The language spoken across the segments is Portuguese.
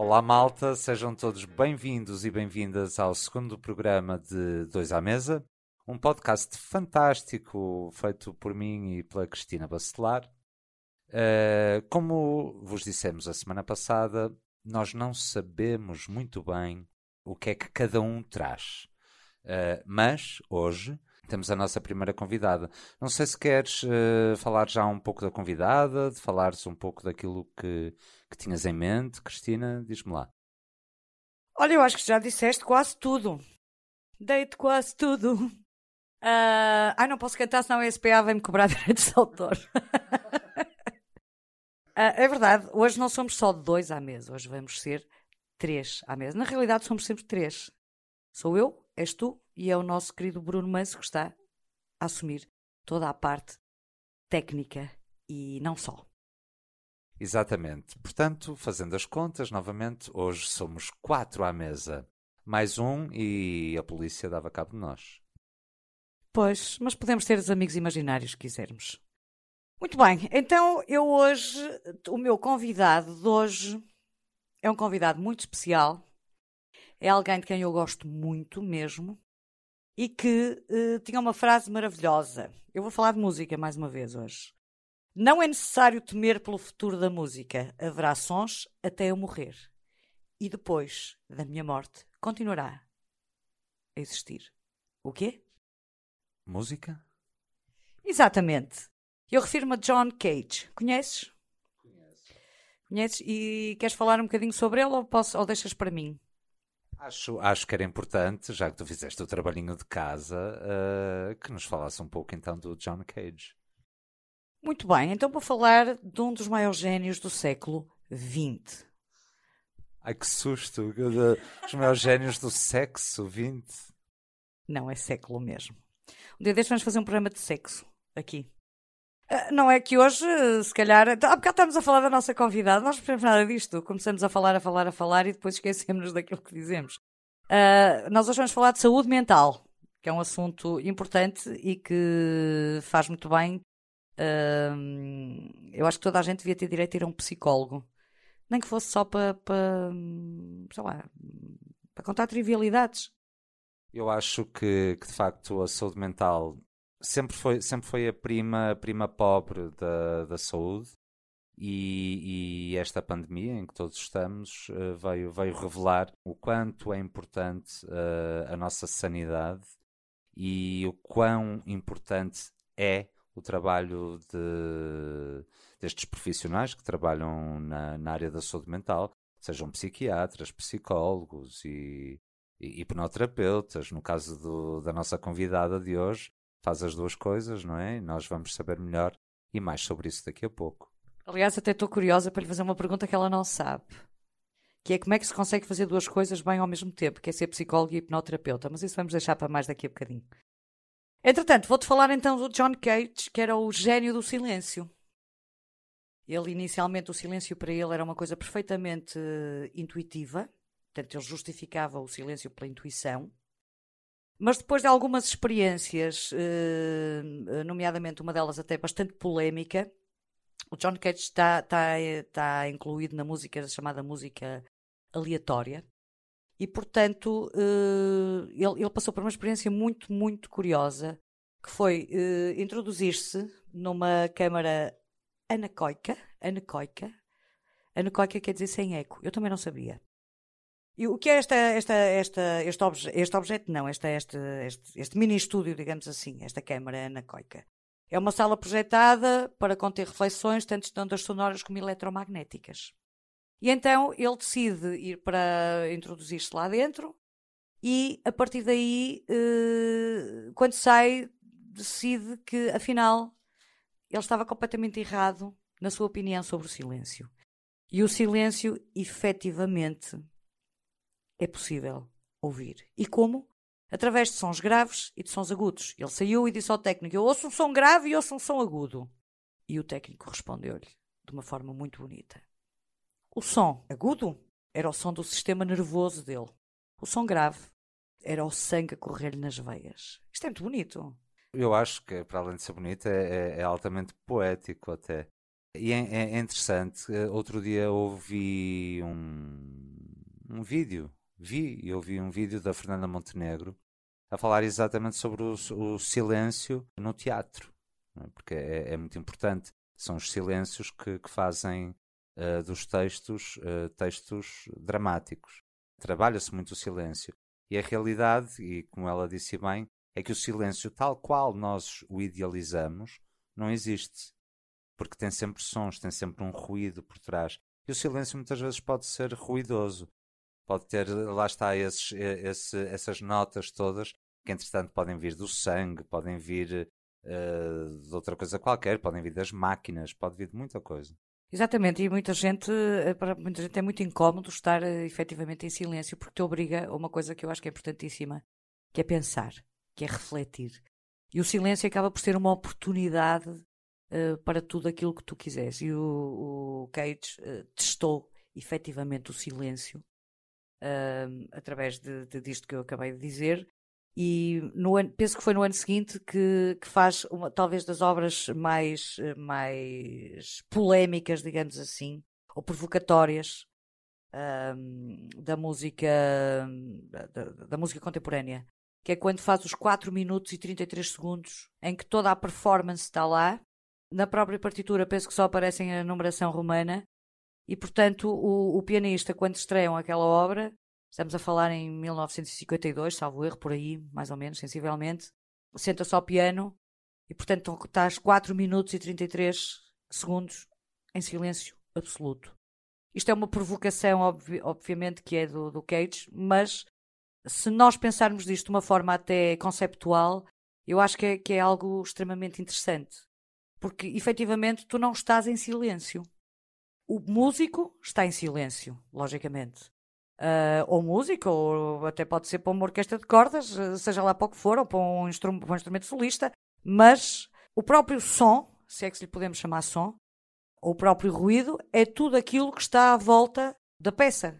Olá malta, sejam todos bem-vindos e bem-vindas ao segundo programa de Dois à Mesa, um podcast fantástico feito por mim e pela Cristina Bacelar. Como vos dissemos a semana passada, nós não sabemos muito bem o que é que cada um traz, mas hoje temos a nossa primeira convidada. Não sei se queres falar já um pouco da convidada, de falares um pouco daquilo que tinhas em mente. Cristina, diz-me lá. Olha, eu acho que já disseste quase tudo. Dei-te quase tudo. Não posso cantar, senão a SPA vai-me cobrar direitos de autor. É verdade, hoje não somos só dois à mesa, hoje vamos ser três à mesa. Na realidade somos sempre três. Sou eu, és tu e é o nosso querido Bruno Manso, que está a assumir toda a parte técnica e não só. Exatamente. Portanto, fazendo as contas, novamente, hoje somos quatro à mesa. Mais um e a polícia dava cabo de nós. Pois, mas podemos ter os amigos imaginários que quisermos. Muito bem, então eu hoje, o meu convidado de hoje é um convidado muito especial. É alguém de quem eu gosto muito mesmo e que tinha uma frase maravilhosa. Eu vou falar de música mais uma vez hoje. Não é necessário temer pelo futuro da música. Haverá sons até eu morrer. E depois da minha morte continuará a existir. O quê? Música? Exatamente. Eu refiro-me a John Cage. Conheces? Conheço. Conheces? E queres falar um bocadinho sobre ele ou deixas para mim? Acho que era importante, já que tu fizeste o trabalhinho de casa, que nos falasse um pouco então do John Cage. Muito bem, então vou falar de um dos maiores génios do século XX. Ai, que susto! Os maiores génios do sexo XX. Não, é século mesmo. Um dia deste vamos fazer um programa de sexo, aqui. Não é que hoje, se calhar... Há bocado estamos a falar da nossa convidada. Nós não percebemos nada disto. Começamos a falar e depois esquecemos-nos daquilo que dizemos. Nós hoje vamos falar de saúde mental, que é um assunto importante e que faz muito bem. Eu acho que toda a gente devia ter direito a ir a um psicólogo. Nem que fosse só para contar trivialidades. Eu acho que de facto, a saúde mental... Sempre foi a prima pobre da saúde e esta pandemia em que todos estamos veio revelar o quanto é importante a nossa sanidade e o quão importante é o trabalho destes profissionais que trabalham na área da saúde mental, sejam psiquiatras, psicólogos e hipnoterapeutas. No caso da nossa convidada de hoje, faz as duas coisas, não é? Nós vamos saber melhor e mais sobre isso daqui a pouco. Aliás, até estou curiosa para lhe fazer uma pergunta que ela não sabe, que é como é que se consegue fazer duas coisas bem ao mesmo tempo, que é ser psicólogo e hipnoterapeuta, mas isso vamos deixar para mais daqui a bocadinho. Entretanto, vou-te falar então do John Cage, que era o gênio do silêncio. Ele, inicialmente, o silêncio para ele era uma coisa perfeitamente intuitiva, portanto ele justificava o silêncio pela intuição. Mas depois de algumas experiências, nomeadamente uma delas até bastante polémica, o John Cage está incluído na música chamada música aleatória e, portanto, ele passou por uma experiência muito, muito curiosa, que foi introduzir-se numa câmara anecoica quer dizer sem eco, eu também não sabia. E o que é este mini-estúdio, digamos assim, esta câmara anecoica? É uma sala projetada para conter reflexões, tanto de ondas sonoras como eletromagnéticas. E então ele decide ir para introduzir-se lá dentro e, a partir daí, quando sai, decide que, afinal, ele estava completamente errado na sua opinião sobre o silêncio. E o silêncio, efetivamente... é possível ouvir. E como? Através de sons graves e de sons agudos. Ele saiu e disse ao técnico: eu ouço um som grave e ouço um som agudo. E o técnico respondeu-lhe de uma forma muito bonita. O som agudo era o som do sistema nervoso dele. O som grave era o sangue a correr-lhe nas veias. Isto é muito bonito. Eu acho que, para além de ser bonito, é altamente poético até. E é interessante, outro dia ouvi um vídeo da Fernanda Montenegro a falar exatamente sobre o silêncio no teatro, não é? Porque é muito importante, são os silêncios que fazem dos textos, textos dramáticos. Trabalha-se muito o silêncio. E a realidade, e como ela disse bem, é que o silêncio tal qual nós o idealizamos não existe. Porque tem sempre sons, tem sempre um ruído por trás. E o silêncio muitas vezes pode ser ruidoso. Pode ter, lá está, essas notas todas, que entretanto podem vir do sangue, podem vir de outra coisa qualquer, podem vir das máquinas, pode vir de muita coisa. Exatamente, e para muita gente é muito incómodo estar efetivamente em silêncio, porque te obriga a uma coisa que eu acho que é importantíssima, que é pensar, que é refletir. E o silêncio acaba por ser uma oportunidade para tudo aquilo que tu quiseres. E o Cage testou efetivamente o silêncio através disto que eu acabei de dizer, e penso que foi no ano seguinte que faz talvez das obras mais polémicas, digamos assim, ou provocatórias da música contemporânea, que é quando faz os 4 minutos e 33 segundos em que toda a performance está lá. Na própria partitura, penso que só aparecem a numeração romana, e, portanto, o pianista, quando estreiam aquela obra, estamos a falar em 1952, salvo erro, por aí, mais ou menos, sensivelmente, senta-se ao piano, e, portanto, estás 4 minutos e 33 segundos em silêncio absoluto. Isto é uma provocação, obviamente, que é do Cage, mas se nós pensarmos disto de uma forma até conceptual, eu acho que é algo extremamente interessante. Porque, efetivamente, tu não estás em silêncio. O músico está em silêncio, logicamente. Ou músico, ou até pode ser para uma orquestra de cordas, seja lá para o que for, ou para um instrumento solista. Mas o próprio som, se é que se lhe podemos chamar som, ou o próprio ruído, é tudo aquilo que está à volta da peça,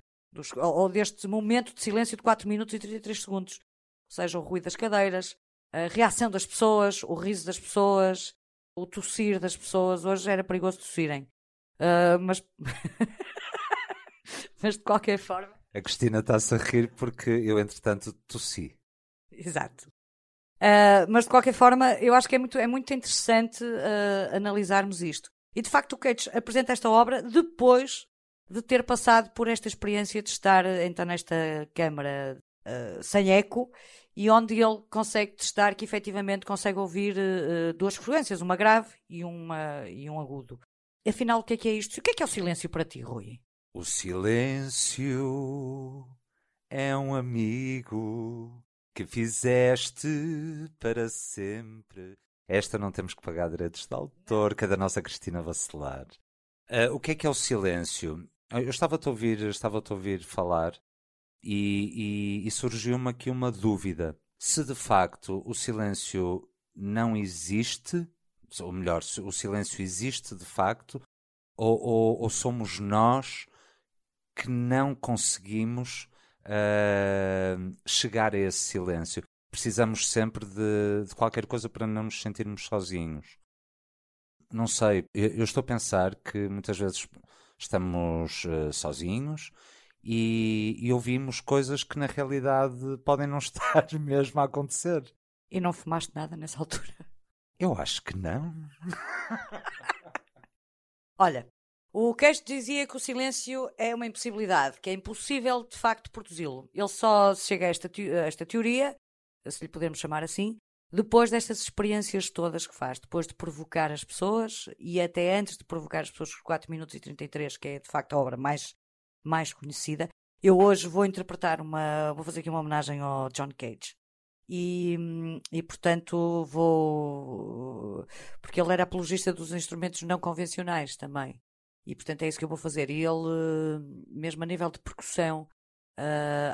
ou deste momento de silêncio de 4 minutos e 33 segundos. Ou seja, o ruído das cadeiras, a reação das pessoas, o riso das pessoas, o tossir das pessoas. Hoje era perigoso tossirem. Mas de qualquer forma... A Cristina está-se a rir porque eu, entretanto, tossi. Exato. Mas de qualquer forma, eu acho que é muito interessante analisarmos isto. E de facto o Cage apresenta esta obra depois de ter passado por esta experiência de estar então nesta câmara sem eco, e onde ele consegue testar que efetivamente consegue ouvir duas frequências, uma grave e um agudo. Afinal, o que é isto? O que é o silêncio para ti, Rui? O silêncio é um amigo que fizeste para sempre. Esta não temos que pagar direitos de autor, que é da nossa Cristina Bacelar. O que é o silêncio? Eu estava a te ouvir falar, e surgiu-me aqui uma dúvida. Se de facto o silêncio não existe, ou melhor, se o silêncio existe de facto, ou somos nós que não conseguimos chegar a esse silêncio. Precisamos sempre de qualquer coisa para não nos sentirmos sozinhos. Não sei, eu estou a pensar que muitas vezes estamos sozinhos, e ouvimos coisas que na realidade podem não estar mesmo a acontecer. E não fumaste nada nessa altura? Eu acho que não. Olha, o Cage dizia que o silêncio é uma impossibilidade, que é impossível de facto produzi-lo. Ele só chega a esta teoria, se lhe podemos chamar assim, depois destas experiências todas que faz, depois de provocar as pessoas, e até antes de provocar as pessoas, 4 minutos e 33, que é de facto a obra mais conhecida. Eu hoje vou interpretar vou fazer aqui uma homenagem ao John Cage, e portanto porque ele era apologista dos instrumentos não convencionais também, e portanto é isso que eu vou fazer. E ele, mesmo a nível de percussão,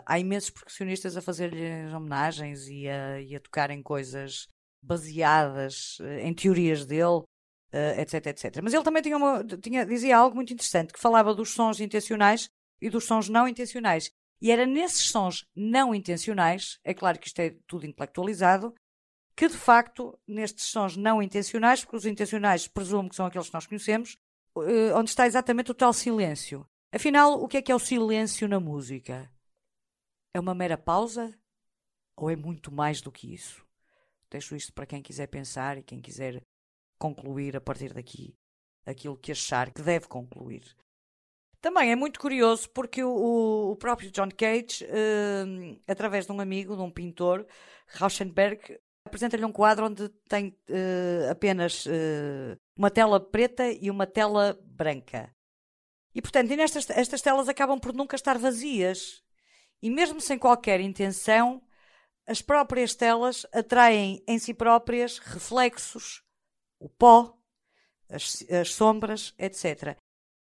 há imensos percussionistas a fazer-lhe homenagens e a tocarem coisas baseadas em teorias dele, etc, etc. Mas ele também dizia algo muito interessante, que falava dos sons intencionais e dos sons não intencionais. E era nesses sons não intencionais, é claro que isto é tudo intelectualizado, que de facto, nestes sons não intencionais, porque os intencionais presumo que são aqueles que nós conhecemos, onde está exatamente o tal silêncio. Afinal, o que é o silêncio na música? É uma mera pausa? Ou é muito mais do que isso? Deixo isto para quem quiser pensar e quem quiser concluir a partir daqui aquilo que achar que deve concluir. Também é muito curioso porque o próprio John Cage, através de um amigo, de um pintor, Rauschenberg, apresenta-lhe um quadro onde tem apenas uma tela preta e uma tela branca. E, portanto, estas telas acabam por nunca estar vazias. E mesmo sem qualquer intenção, as próprias telas atraem em si próprias reflexos, o pó, as sombras, etc.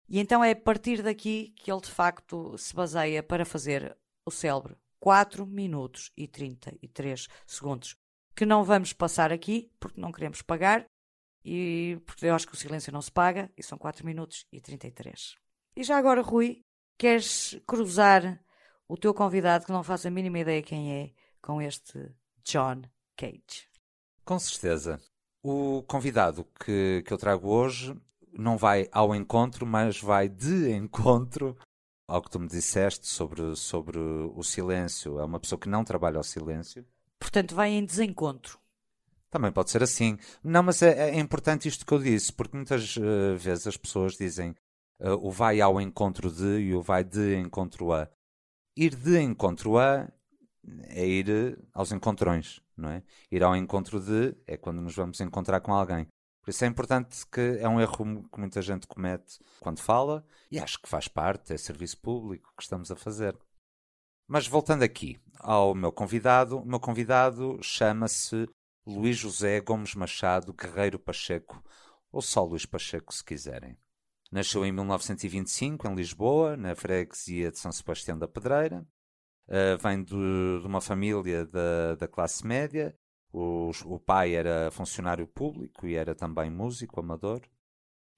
E então é a partir daqui que ele, de facto, se baseia para fazer o célebre 4 minutos e 33 segundos, que não vamos passar aqui, porque não queremos pagar, e porque eu acho que o silêncio não se paga, e são 4 minutos e 33. E já agora, Rui, queres cruzar o teu convidado, que não faço a mínima ideia quem é, com este John Cage? Com certeza. O convidado que eu trago hoje não vai ao encontro, mas vai de encontro ao que tu me disseste sobre o silêncio. É uma pessoa que não trabalha ao silêncio. Portanto, vai em desencontro. Também pode ser assim. Não, mas é importante isto que eu disse, porque muitas vezes as pessoas dizem o vai ao encontro de e o vai de encontro a. Ir de encontro a é ir aos encontrões, não é? Ir ao encontro de é quando nos vamos encontrar com alguém. Por isso é importante, que é um erro que muita gente comete quando fala, e acho que faz parte, é serviço público que estamos a fazer. Mas voltando aqui ao meu convidado chama-se Luís José Gomes Machado Guerreiro Pacheco, ou só Luís Pacheco se quiserem. Nasceu em 1925 em Lisboa, na freguesia de São Sebastião da Pedreira. Vem de uma família da classe média. O pai era funcionário público e era também músico amador.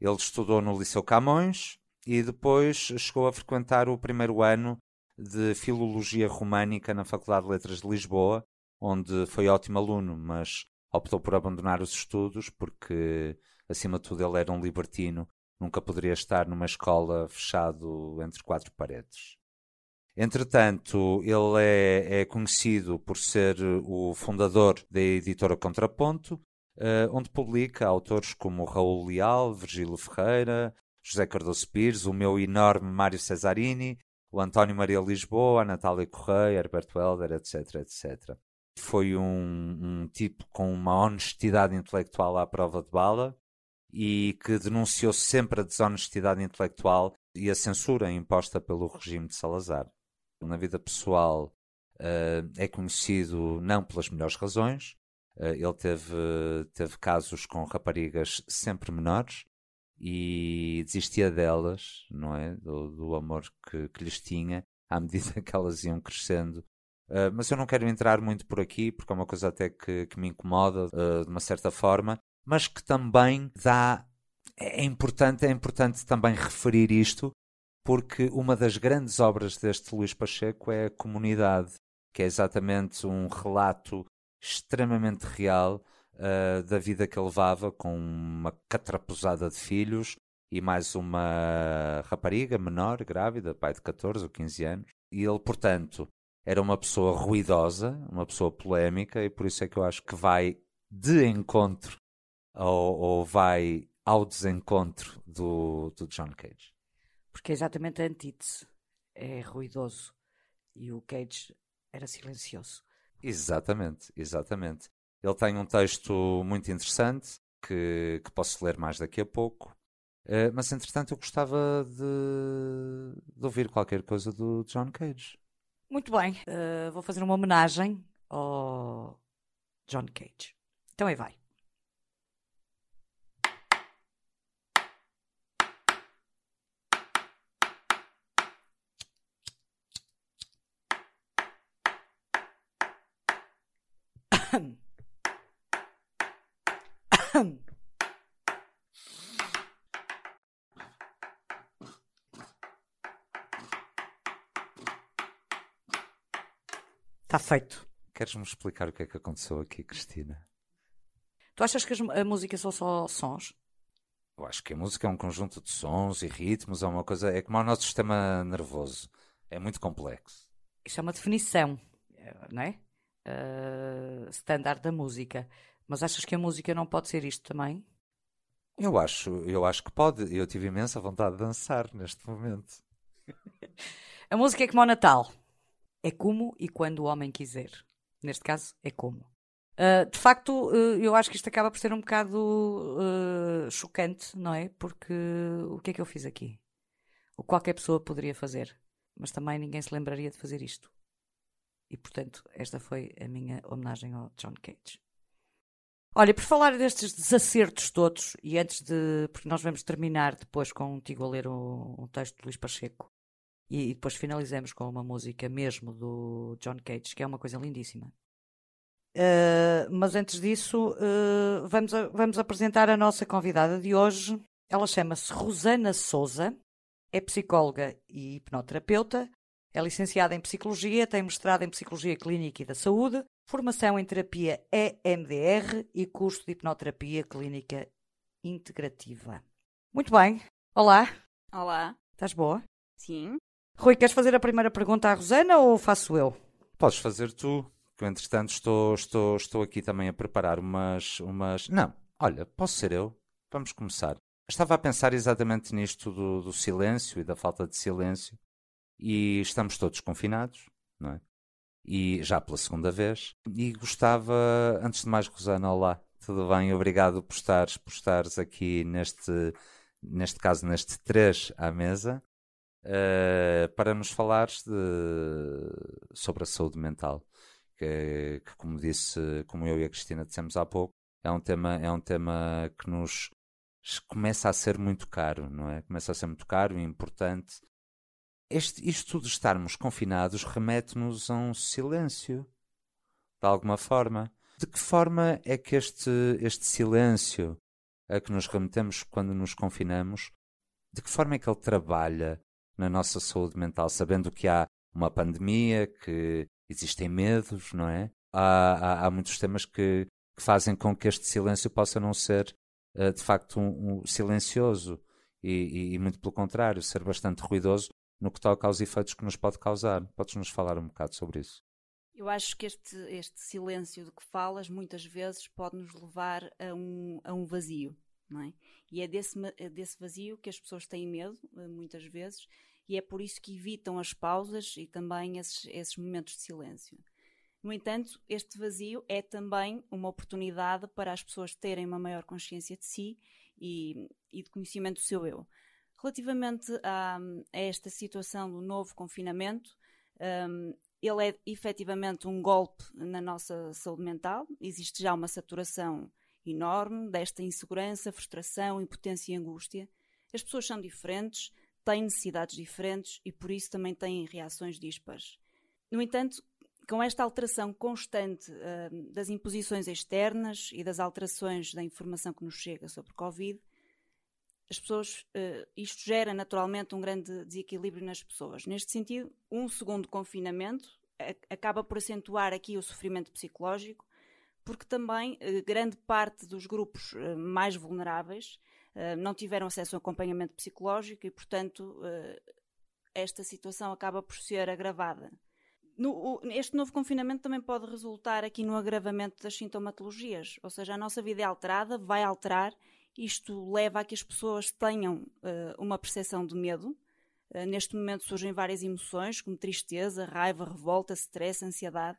Ele estudou no Liceu Camões e depois chegou a frequentar o primeiro ano de Filologia Românica na Faculdade de Letras de Lisboa, onde foi ótimo aluno, mas optou por abandonar os estudos porque, acima de tudo, ele era um libertino. Nunca poderia estar numa escola fechado entre 4 paredes. Entretanto, ele é conhecido por ser o fundador da editora Contraponto, onde publica autores como Raul Leal, Virgílio Ferreira, José Cardoso Pires, o meu enorme Mário Cesarini, o António Maria Lisboa, a Natália Correia, Herberto Helder, etc., etc. Foi um tipo com uma honestidade intelectual à prova de bala e que denunciou sempre a desonestidade intelectual e a censura imposta pelo regime de Salazar. Na vida pessoal é conhecido não pelas melhores razões. Ele teve casos com raparigas sempre menores e desistia delas, não é? Do amor que lhes tinha à medida que elas iam crescendo. Mas eu não quero entrar muito por aqui porque é uma coisa até que me incomoda de uma certa forma, mas que também dá... É importante também referir isto, porque uma das grandes obras deste Luís Pacheco é A Comunidade, que é exatamente um relato extremamente real da vida que ele levava, com uma catrapuzada de filhos e mais uma rapariga menor, grávida, pai de 14 ou 15 anos. E ele, portanto, era uma pessoa ruidosa, uma pessoa polémica, e por isso é que eu acho que vai de encontro ou vai ao desencontro do John Cage. Porque é exatamente a antítese. É ruidoso. E o Cage era silencioso. Exatamente. Ele tem um texto muito interessante que posso ler mais daqui a pouco. Mas, entretanto, eu gostava de ouvir qualquer coisa do John Cage. Muito bem. Vou fazer uma homenagem ao John Cage. Então aí vai. Está feito. Queres-me explicar o que é que aconteceu aqui, Cristina? Tu achas que a música são só sons? Eu acho que a música é um conjunto de sons e ritmos, é uma coisa, é como o nosso sistema nervoso, é muito complexo. Isso é uma definição, não é? Standard da música. Mas achas que a música não pode ser isto também? Eu acho que pode. Eu tive imensa vontade de dançar neste momento. A música é como o Natal. É como e quando o homem quiser. Neste caso, é como. De facto, eu acho que isto acaba por ser um bocado chocante, não é? Porque o que é que eu fiz aqui? O que qualquer pessoa poderia fazer. Mas também ninguém se lembraria de fazer isto. E, portanto, esta foi a minha homenagem ao John Cage. Olha, por falar destes desacertos todos, e antes de... porque nós vamos terminar depois contigo a ler um texto de Luís Pacheco, e depois finalizamos com uma música mesmo do John Cage, que é uma coisa lindíssima. Mas antes disso, vamos apresentar a nossa convidada de hoje. Ela chama-se Rosana Sousa, é psicóloga e hipnoterapeuta, é licenciada em Psicologia, tem mestrado em Psicologia Clínica e da Saúde, formação em terapia EMDR e curso de hipnoterapia clínica integrativa. Muito bem. Olá. Olá. Estás boa? Sim. Rui, queres fazer a primeira pergunta à Rosana ou faço eu? Podes fazer tu, que entretanto estou aqui também a preparar umas... Não, olha, posso ser eu. Vamos começar. Estava a pensar exatamente nisto do silêncio e da falta de silêncio. E estamos todos confinados, não é? E já pela segunda vez. E gostava, antes de mais, Rosana, olá, tudo bem? Obrigado por estares aqui neste caso, 3 à mesa, para nos falares sobre a saúde mental, que como disse, como eu e a Cristina dissemos há pouco, é um tema que nos começa a ser muito caro, não é? Começa a ser muito caro e importante. Isto de estarmos confinados remete-nos a um silêncio, de alguma forma. De que forma é que este silêncio a que nos remetemos quando nos confinamos, de que forma é que ele trabalha na nossa saúde mental, sabendo que há uma pandemia, que existem medos, não é? Há muitos temas que fazem com que este silêncio possa não ser, de facto, um silencioso e muito pelo contrário, ser bastante ruidoso, no que toca aos efeitos que nos pode causar. Podes-nos falar um bocado sobre isso? Eu acho que este silêncio de que falas, muitas vezes, pode nos levar a um vazio, não é? E é desse vazio que as pessoas têm medo, muitas vezes, e é por isso que evitam as pausas e também esses momentos de silêncio. No entanto, este vazio é também uma oportunidade para as pessoas terem uma maior consciência de si e de conhecimento do seu eu. Relativamente a esta situação do novo confinamento, ele é efetivamente um golpe na nossa saúde mental. Existe já uma saturação enorme desta insegurança, frustração, impotência e angústia. As pessoas são diferentes, têm necessidades diferentes e por isso também têm reações dispares. No entanto, com esta alteração constante das imposições externas e das alterações da informação que nos chega sobre Covid, as pessoas, isto gera naturalmente um grande desequilíbrio nas pessoas. Neste sentido, um segundo confinamento acaba por acentuar aqui o sofrimento psicológico, porque também grande parte dos grupos mais vulneráveis não tiveram acesso a acompanhamento psicológico e, portanto, esta situação acaba por ser agravada. Este novo confinamento também pode resultar aqui no agravamento das sintomatologias, ou seja, a nossa vida é alterada, vai alterar. Isto leva a que as pessoas tenham uma percepção de medo. Neste momento surgem várias emoções, como tristeza, raiva, revolta, stress, ansiedade,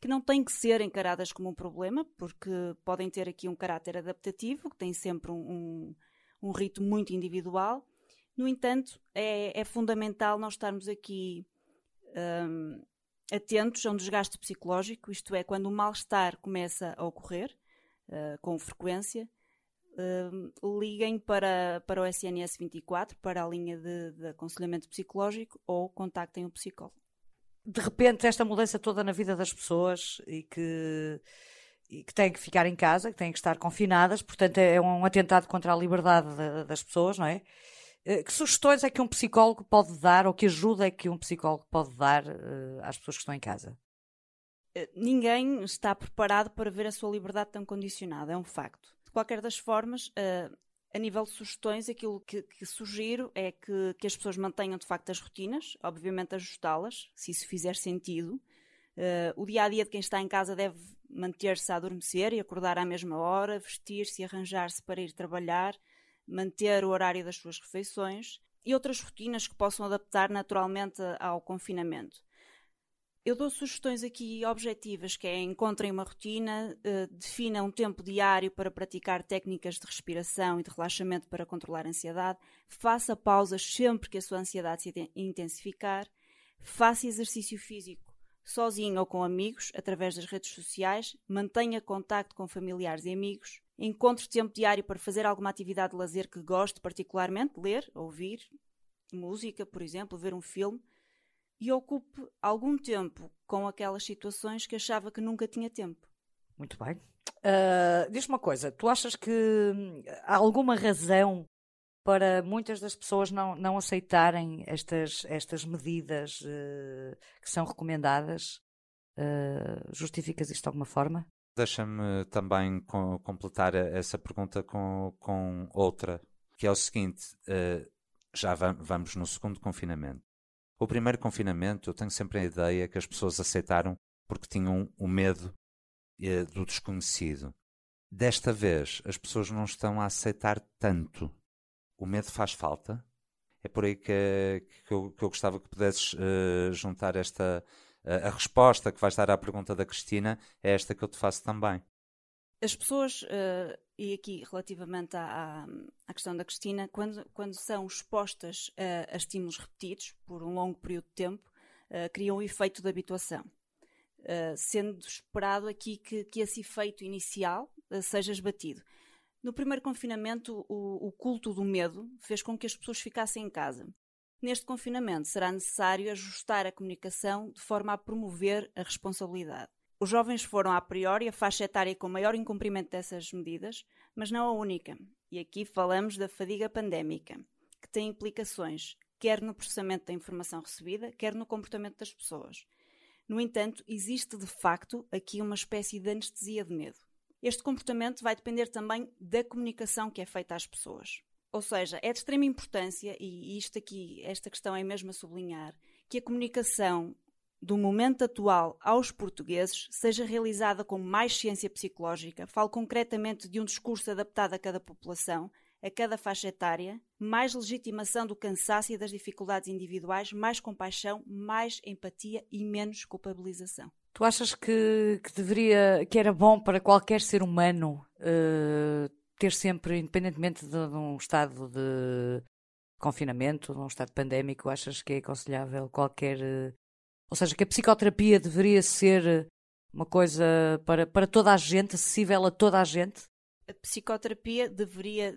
que não têm que ser encaradas como um problema, porque podem ter aqui um caráter adaptativo, que tem sempre um ritmo muito individual. No entanto, é fundamental nós estarmos aqui atentos a um desgaste psicológico, isto é, quando o mal-estar começa a ocorrer com frequência, liguem para o SNS24, para a linha de aconselhamento psicológico, ou contactem o psicólogo. De repente, esta mudança toda na vida das pessoas e que têm que ficar em casa, que têm que estar confinadas, portanto é um atentado contra a liberdade das pessoas, não é? Que sugestões é que um psicólogo pode dar, ou que ajuda é que um psicólogo pode dar às pessoas que estão em casa? Ninguém está preparado para ver a sua liberdade tão condicionada, é um facto. De qualquer das formas, A nível de sugestões, aquilo que sugiro é que as pessoas mantenham de facto as rotinas, obviamente ajustá-las, se isso fizer sentido. O dia-a-dia de quem está em casa deve manter-se a adormecer e acordar à mesma hora, vestir-se e arranjar-se para ir trabalhar, manter o horário das suas refeições e outras rotinas que possam adaptar naturalmente ao confinamento. Eu dou sugestões aqui objetivas, que é encontrem uma rotina, definam um tempo diário para praticar técnicas de respiração e de relaxamento para controlar a ansiedade, faça pausas sempre que a sua ansiedade se intensificar, faça exercício físico sozinho ou com amigos, através das redes sociais, mantenha contacto com familiares e amigos, encontre tempo diário para fazer alguma atividade de lazer que goste particularmente, ler, ouvir música, por exemplo, ver um filme, e ocupe algum tempo com aquelas situações que achava que nunca tinha tempo. Muito bem. Diz-me uma coisa, tu achas que há alguma razão para muitas das pessoas não aceitarem estas medidas que são recomendadas? Justificas isto de alguma forma? Deixa-me também completar essa pergunta com outra, que é o seguinte, já vamos no segundo confinamento. O primeiro confinamento, eu tenho sempre a ideia que as pessoas aceitaram porque tinham o medo do desconhecido. Desta vez, as pessoas não estão a aceitar tanto. O medo faz falta. É por aí que eu gostava que pudesses juntar esta... A resposta que vais dar à pergunta da Cristina é esta que eu te faço também. As pessoas, e aqui relativamente à questão da Cristina, quando são expostas a estímulos repetidos por um longo período de tempo, criam um efeito de habituação, sendo esperado aqui que esse efeito inicial seja esbatido. No primeiro confinamento, o culto do medo fez com que as pessoas ficassem em casa. Neste confinamento, será necessário ajustar a comunicação de forma a promover a responsabilidade. Os jovens foram, a priori, a faixa etária com maior incumprimento dessas medidas, mas não a única. E aqui falamos da fadiga pandémica, que tem implicações quer no processamento da informação recebida, quer no comportamento das pessoas. No entanto, existe de facto aqui uma espécie de anestesia de medo. Este comportamento vai depender também da comunicação que é feita às pessoas. Ou seja, é de extrema importância, e isto aqui, esta questão é mesmo a sublinhar, que a comunicação do momento atual aos portugueses seja realizada com mais ciência psicológica, falo concretamente de um discurso adaptado a cada população, a cada faixa etária, mais legitimação do cansaço e das dificuldades individuais, mais compaixão, mais empatia e menos culpabilização. Tu achas que era bom para qualquer ser humano ter sempre, independentemente de um estado de confinamento, de um estado pandémico, achas que é aconselhável qualquer... Ou seja, que a psicoterapia deveria ser uma coisa para toda a gente, acessível a toda a gente? A psicoterapia deveria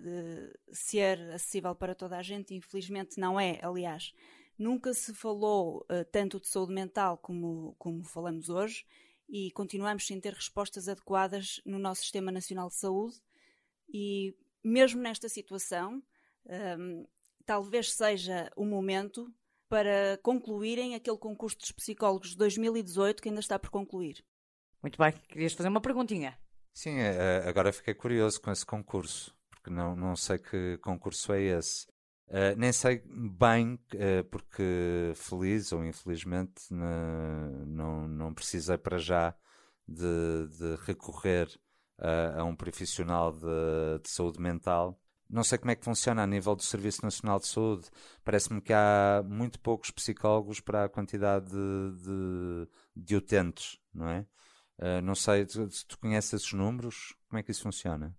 ser acessível para toda a gente, infelizmente não é, aliás. Nunca se falou tanto de saúde mental como falamos hoje e continuamos sem ter respostas adequadas no nosso Sistema Nacional de Saúde. E mesmo nesta situação, talvez seja o momento para concluírem aquele concurso dos psicólogos de 2018 que ainda está por concluir. Muito bem, querias fazer uma perguntinha? Sim, agora fiquei curioso com esse concurso, porque não sei que concurso é esse. Nem sei bem, porque feliz ou infelizmente não precisei para já de recorrer a um profissional de saúde mental. Não sei como é que funciona a nível do Serviço Nacional de Saúde. Parece-me que há muito poucos psicólogos para a quantidade de utentes, não é? Não sei se tu conheces esses números, como é que isso funciona?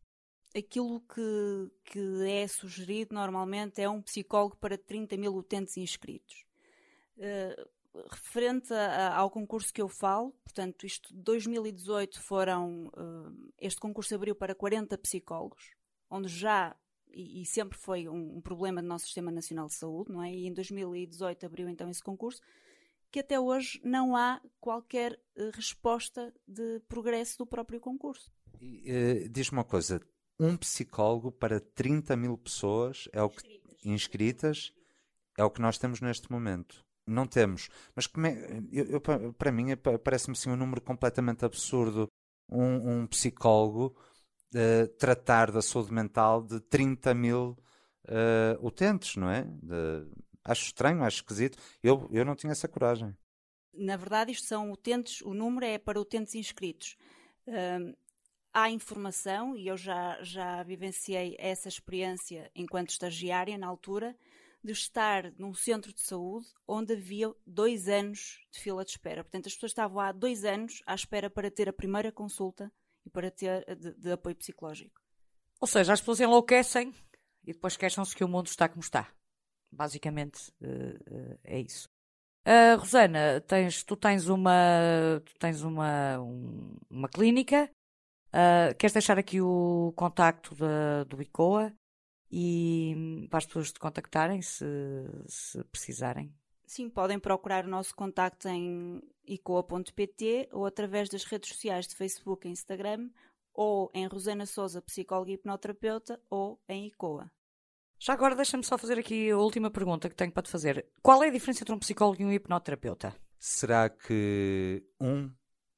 Aquilo que é sugerido normalmente é um psicólogo para 30 mil utentes inscritos. Referente ao concurso que eu falo, portanto, isto de 2018 foram... este concurso abriu para 40 psicólogos, onde já, e sempre foi um problema do nosso Sistema Nacional de Saúde, não é? E em 2018 abriu então esse concurso, que até hoje não há qualquer resposta de progresso do próprio concurso. Diz-me uma coisa, um psicólogo para 30 mil pessoas é o que, inscritas é o que nós temos neste momento. Não temos, mas para mim parece-me assim um número completamente absurdo. Um psicólogo tratar da saúde mental de 30 mil utentes, não é? Acho estranho, acho esquisito. Eu não tinha essa coragem. Na verdade, isto são utentes, o número é para utentes inscritos. Há informação, e eu já vivenciei essa experiência enquanto estagiária na altura, de estar num centro de saúde onde havia 2 anos de fila de espera. Portanto, as pessoas estavam há 2 anos à espera para ter a primeira consulta e para ter de apoio psicológico. Ou seja, as pessoas enlouquecem e depois queixam-se que o mundo está como está. Basicamente, é isso. Rosana, tu tens uma clínica. Queres deixar aqui o contacto do ICOA e para as pessoas te contactarem se precisarem? Sim, podem procurar o nosso contacto em icoa.pt ou através das redes sociais de Facebook e Instagram, ou em Rosana Sousa, psicóloga e hipnoterapeuta, ou em ICOA. Já agora deixa-me só fazer aqui a última pergunta que tenho para te fazer. Qual é a diferença entre um psicólogo e um hipnoterapeuta? Será que um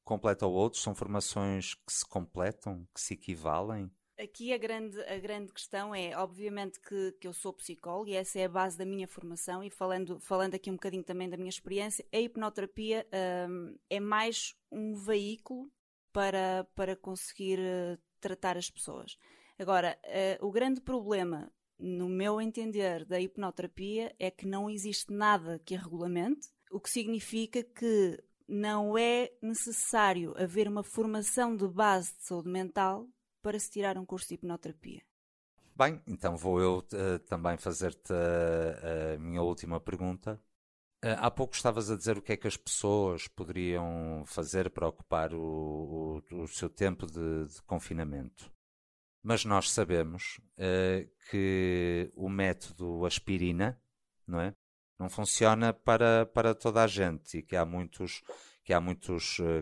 completa o outro? São formações que se completam, que se equivalem? Aqui a grande questão é, obviamente, que eu sou psicóloga e essa é a base da minha formação, e falando aqui um bocadinho também da minha experiência, a hipnoterapia é mais um veículo para conseguir tratar as pessoas. Agora, o grande problema, no meu entender, da hipnoterapia é que não existe nada que a regulamente, o que significa que não é necessário haver uma formação de base de saúde mental para se tirar um curso de hipnoterapia. Bem, então vou eu também fazer-te a minha última pergunta. Há pouco estavas a dizer o que é que as pessoas poderiam fazer para ocupar o seu tempo de confinamento. Mas nós sabemos que o método aspirina, não é? Não funciona para toda a gente, e que há muitos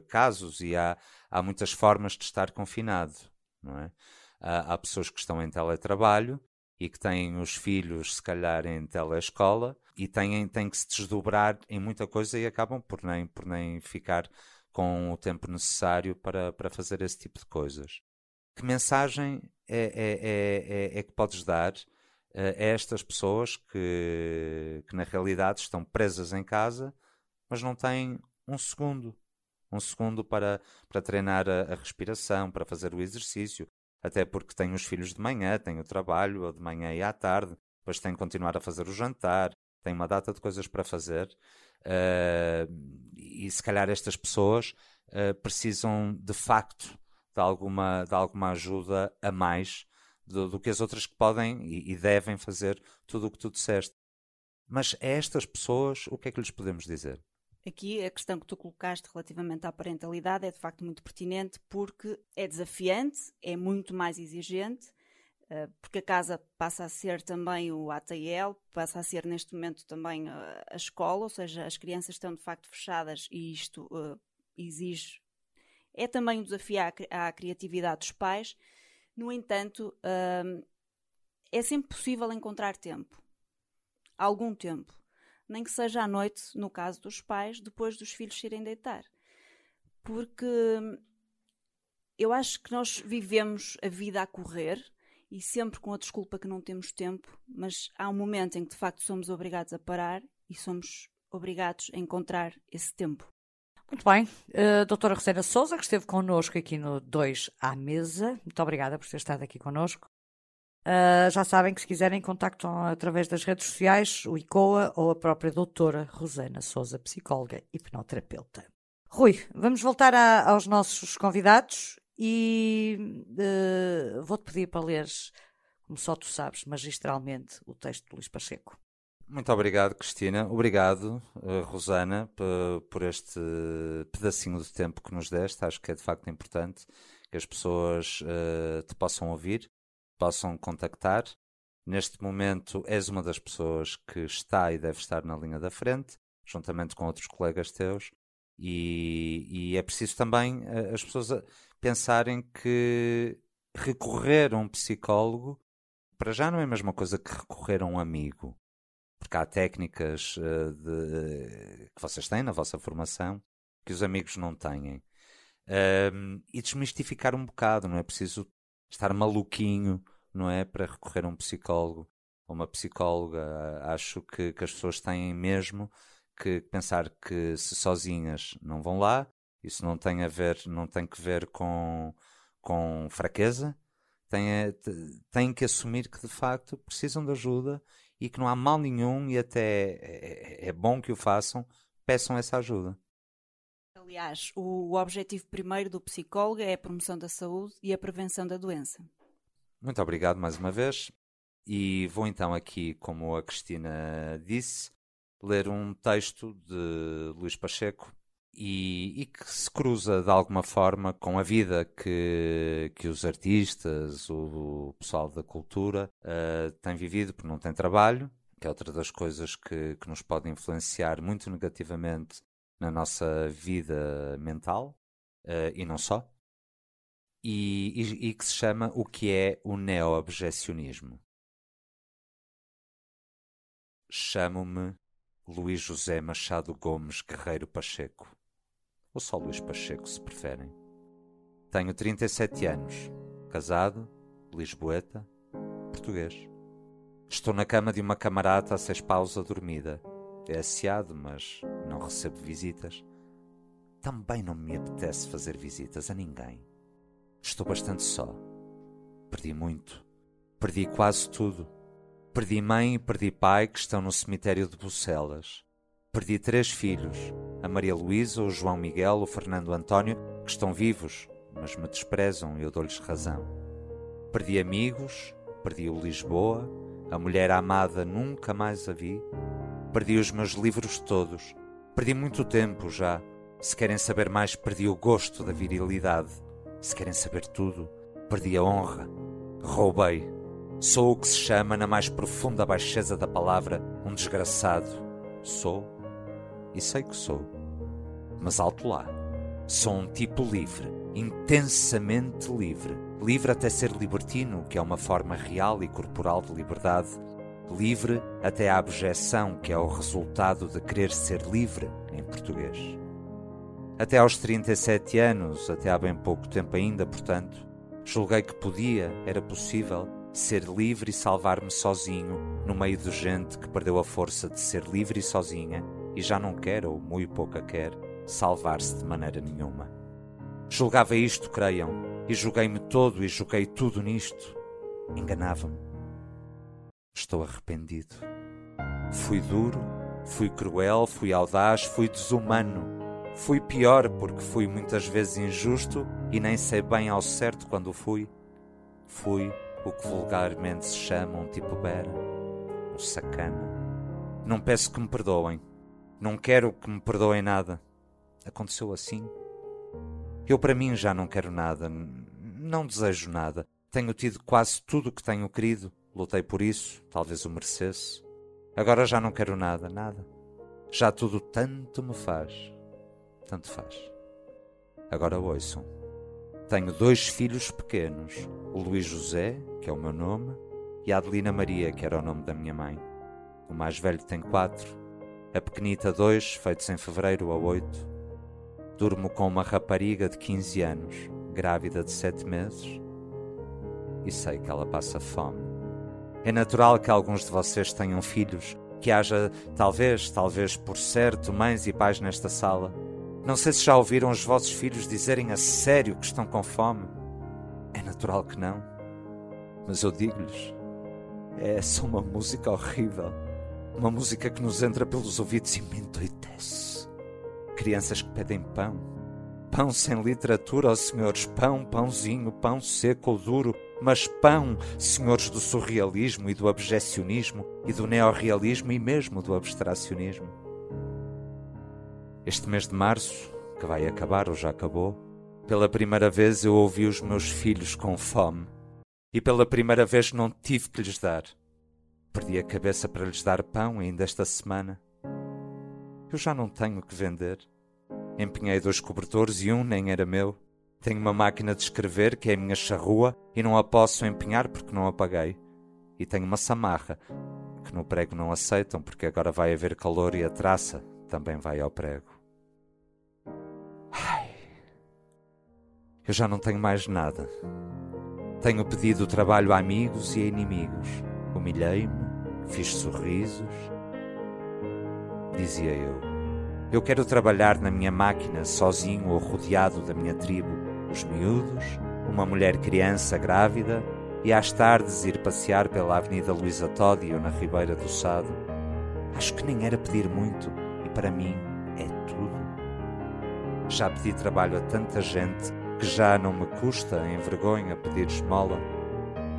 casos e há muitas formas de estar confinado, não é? Há pessoas que estão em teletrabalho e que têm os filhos, se calhar, em telescola e têm que se desdobrar em muita coisa e acabam por nem ficar com o tempo necessário para fazer esse tipo de coisas. Que mensagem é que podes dar a estas pessoas que na realidade estão presas em casa, mas não têm um segundo para treinar a respiração, para fazer o exercício, até porque têm os filhos de manhã, têm o trabalho, ou de manhã e à tarde, depois têm que continuar a fazer o jantar, têm uma data de coisas para fazer, e se calhar estas pessoas precisam de facto de alguma ajuda a mais do que as outras que podem e devem fazer tudo o que tu disseste. Mas a estas pessoas, o que é que lhes podemos dizer? Aqui a questão que tu colocaste relativamente à parentalidade é de facto muito pertinente, porque é desafiante, é muito mais exigente, porque a casa passa a ser também o ATL, passa a ser neste momento também a escola, ou seja, as crianças estão de facto fechadas e isto exige... É também um desafio à criatividade dos pais. No entanto, é sempre possível encontrar tempo. Algum tempo. Nem que seja à noite, no caso dos pais, depois dos filhos se irem deitar. Porque eu acho que nós vivemos a vida a correr e sempre com a desculpa que não temos tempo, mas há um momento em que de facto somos obrigados a parar e somos obrigados a encontrar esse tempo. Muito bem, doutora Rosana Sousa, que esteve connosco aqui no 2 à Mesa. Muito obrigada por ter estado aqui connosco. Já sabem que se quiserem contactam através das redes sociais, o ICOA ou a própria doutora Rosana Sousa, psicóloga e hipnoterapeuta. Rui, vamos voltar aos nossos convidados e vou-te pedir para leres, como só tu sabes, magistralmente, o texto de Luís Pacheco. Muito obrigado, Cristina. Obrigado, Rosana, por este pedacinho de tempo que nos deste. Acho que é de facto importante que as pessoas te possam ouvir, possam contactar. Neste momento és uma das pessoas que está e deve estar na linha da frente, juntamente com outros colegas teus. E é preciso também as pessoas pensarem que recorrer a um psicólogo, para já, não é a mesma coisa que recorrer a um amigo. Porque há técnicas que vocês têm na vossa formação que os amigos não têm. E desmistificar um bocado, não é preciso estar maluquinho, não é, para recorrer a um psicólogo ou uma psicóloga. Acho que as pessoas têm mesmo que pensar que se sozinhas não vão lá, isso não tem a ver, não tem que ver com fraqueza, têm que assumir que de facto precisam de ajuda e que não há mal nenhum e até é bom que o façam, peçam essa ajuda. Aliás, o objetivo primeiro do psicólogo é a promoção da saúde e a prevenção da doença. Muito obrigado mais uma vez. E vou então aqui, como a Cristina disse, ler um texto de Luís Pacheco e que se cruza de alguma forma com a vida que os artistas, o pessoal da cultura têm vivido porque não têm trabalho, que é outra das coisas que nos pode influenciar muito negativamente na nossa vida mental e não só, e que se chama O que é o neo-objecionismo. Chamo-me Luís José Machado Gomes Guerreiro Pacheco, ou só Luís Pacheco se preferem. Tenho 37 anos, casado, lisboeta, português. Estou na cama de uma camarada a 6 paus adormida. É asseado, mas não recebo visitas. Também não me apetece fazer visitas a ninguém. Estou bastante só. Perdi muito. Perdi quase tudo. Perdi mãe e perdi pai, que estão no cemitério de Bucelas. Perdi 3 filhos. A Maria Luísa, o João Miguel, o Fernando António, que estão vivos, mas me desprezam e eu dou-lhes razão. Perdi amigos. Perdi o Lisboa. A mulher amada nunca mais a vi. Perdi os meus livros todos. Perdi muito tempo já. Se querem saber mais, perdi o gosto da virilidade. Se querem saber tudo, perdi a honra. Roubei. Sou o que se chama, na mais profunda baixeza da palavra, um desgraçado. Sou e sei que sou. Mas alto lá. Sou um tipo livre. Intensamente livre. Livre até ser libertino, que é uma forma real e corporal de liberdade. Livre até à abjeção, que é o resultado de querer ser livre em português. Até aos 37 anos, até há bem pouco tempo ainda, portanto, julguei que podia, era possível, ser livre e salvar-me sozinho, no meio de gente que perdeu a força de ser livre e sozinha e já não quer, ou muito pouca quer, salvar-se de maneira nenhuma. Julgava isto, creiam, e julguei-me todo e julguei tudo nisto. Enganava-me. Estou arrependido. Fui duro, fui cruel, fui audaz, fui desumano. Fui pior porque fui muitas vezes injusto e nem sei bem ao certo quando fui. Fui o que vulgarmente se chama um tipo bera, um sacana. Não peço que me perdoem. Não quero que me perdoem nada. Aconteceu assim. Eu para mim já não quero nada. Não desejo nada. Tenho tido quase tudo o que tenho querido. Lutei por isso, talvez o merecesse. Agora já não quero nada, nada. Já tudo tanto me faz. Tanto faz. Agora ouçam. Tenho 2 filhos pequenos. O Luís José, que é o meu nome, e a Adelina Maria, que era o nome da minha mãe. O mais velho tem 4. A pequenita 2, feitos em fevereiro a 8. Durmo com uma rapariga de 15 anos, grávida de 7 meses. E sei que ela passa fome. É natural que alguns de vocês tenham filhos, que haja, talvez por certo, mães e pais nesta sala. Não sei se já ouviram os vossos filhos dizerem a sério que estão com fome. É natural que não. Mas eu digo-lhes, é só uma música horrível. Uma música que nos entra pelos ouvidos e me endoidece. Crianças que pedem pão. Pão sem literatura, ó senhores. Pão, pãozinho, pão seco ou duro. Mas pão, senhores do surrealismo e do abjecionismo e do neorrealismo e mesmo do abstracionismo. Este mês de março, que vai acabar ou já acabou, pela primeira vez eu ouvi os meus filhos com fome e pela primeira vez não tive que lhes dar. Perdi a cabeça para lhes dar pão ainda esta semana. Eu já não tenho que vender. Empenhei 2 cobertores e um nem era meu. Tenho uma máquina de escrever que é a minha charrua e não a posso empenhar porque não a paguei. E tenho uma samarra, que no prego não aceitam porque agora vai haver calor e a traça também vai ao prego. Ai, eu já não tenho mais nada. Tenho pedido trabalho a amigos e a inimigos. Humilhei-me, fiz sorrisos. Dizia eu quero trabalhar na minha máquina, sozinho ou rodeado da minha tribo, os miúdos, uma mulher criança grávida, e às tardes ir passear pela Avenida Luísa Todi ou na Ribeira do Sado. Acho que nem era pedir muito, e para mim é tudo. Já pedi trabalho a tanta gente que já não me custa em vergonha pedir esmola.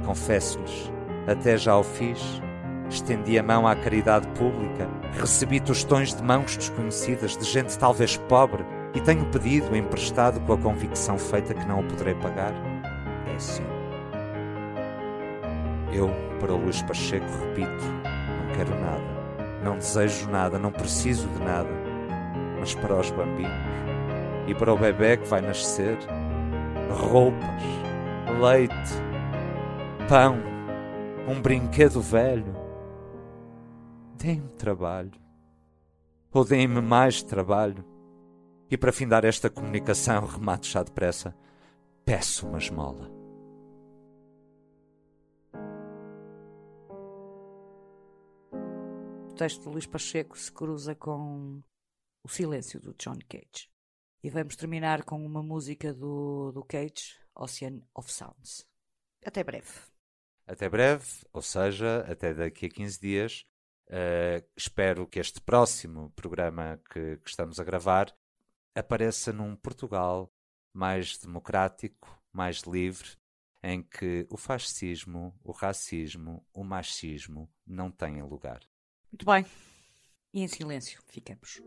Confesso-lhes, até já o fiz. Estendi a mão à caridade pública, recebi tostões de mãos desconhecidas, de gente talvez pobre, e tenho pedido emprestado com a convicção feita que não o poderei pagar. É assim. Eu, para o Luís Pacheco, repito, não quero nada, não desejo nada, não preciso de nada. Mas para os bambinos e para o bebê que vai nascer, roupas, leite, pão, um brinquedo velho. Deem-me trabalho, ou deem-me mais trabalho. E para findar esta comunicação, remato já depressa, peço uma esmola. O texto de Luís Pacheco se cruza com o silêncio do John Cage. E vamos terminar com uma música do Cage, Ocean of Sounds. Até breve. Até breve, ou seja, até daqui a 15 dias. Espero que este próximo programa que estamos a gravar apareça num Portugal mais democrático, mais livre, em que o fascismo, o racismo, o machismo não têm lugar. Muito bem. E em silêncio ficamos.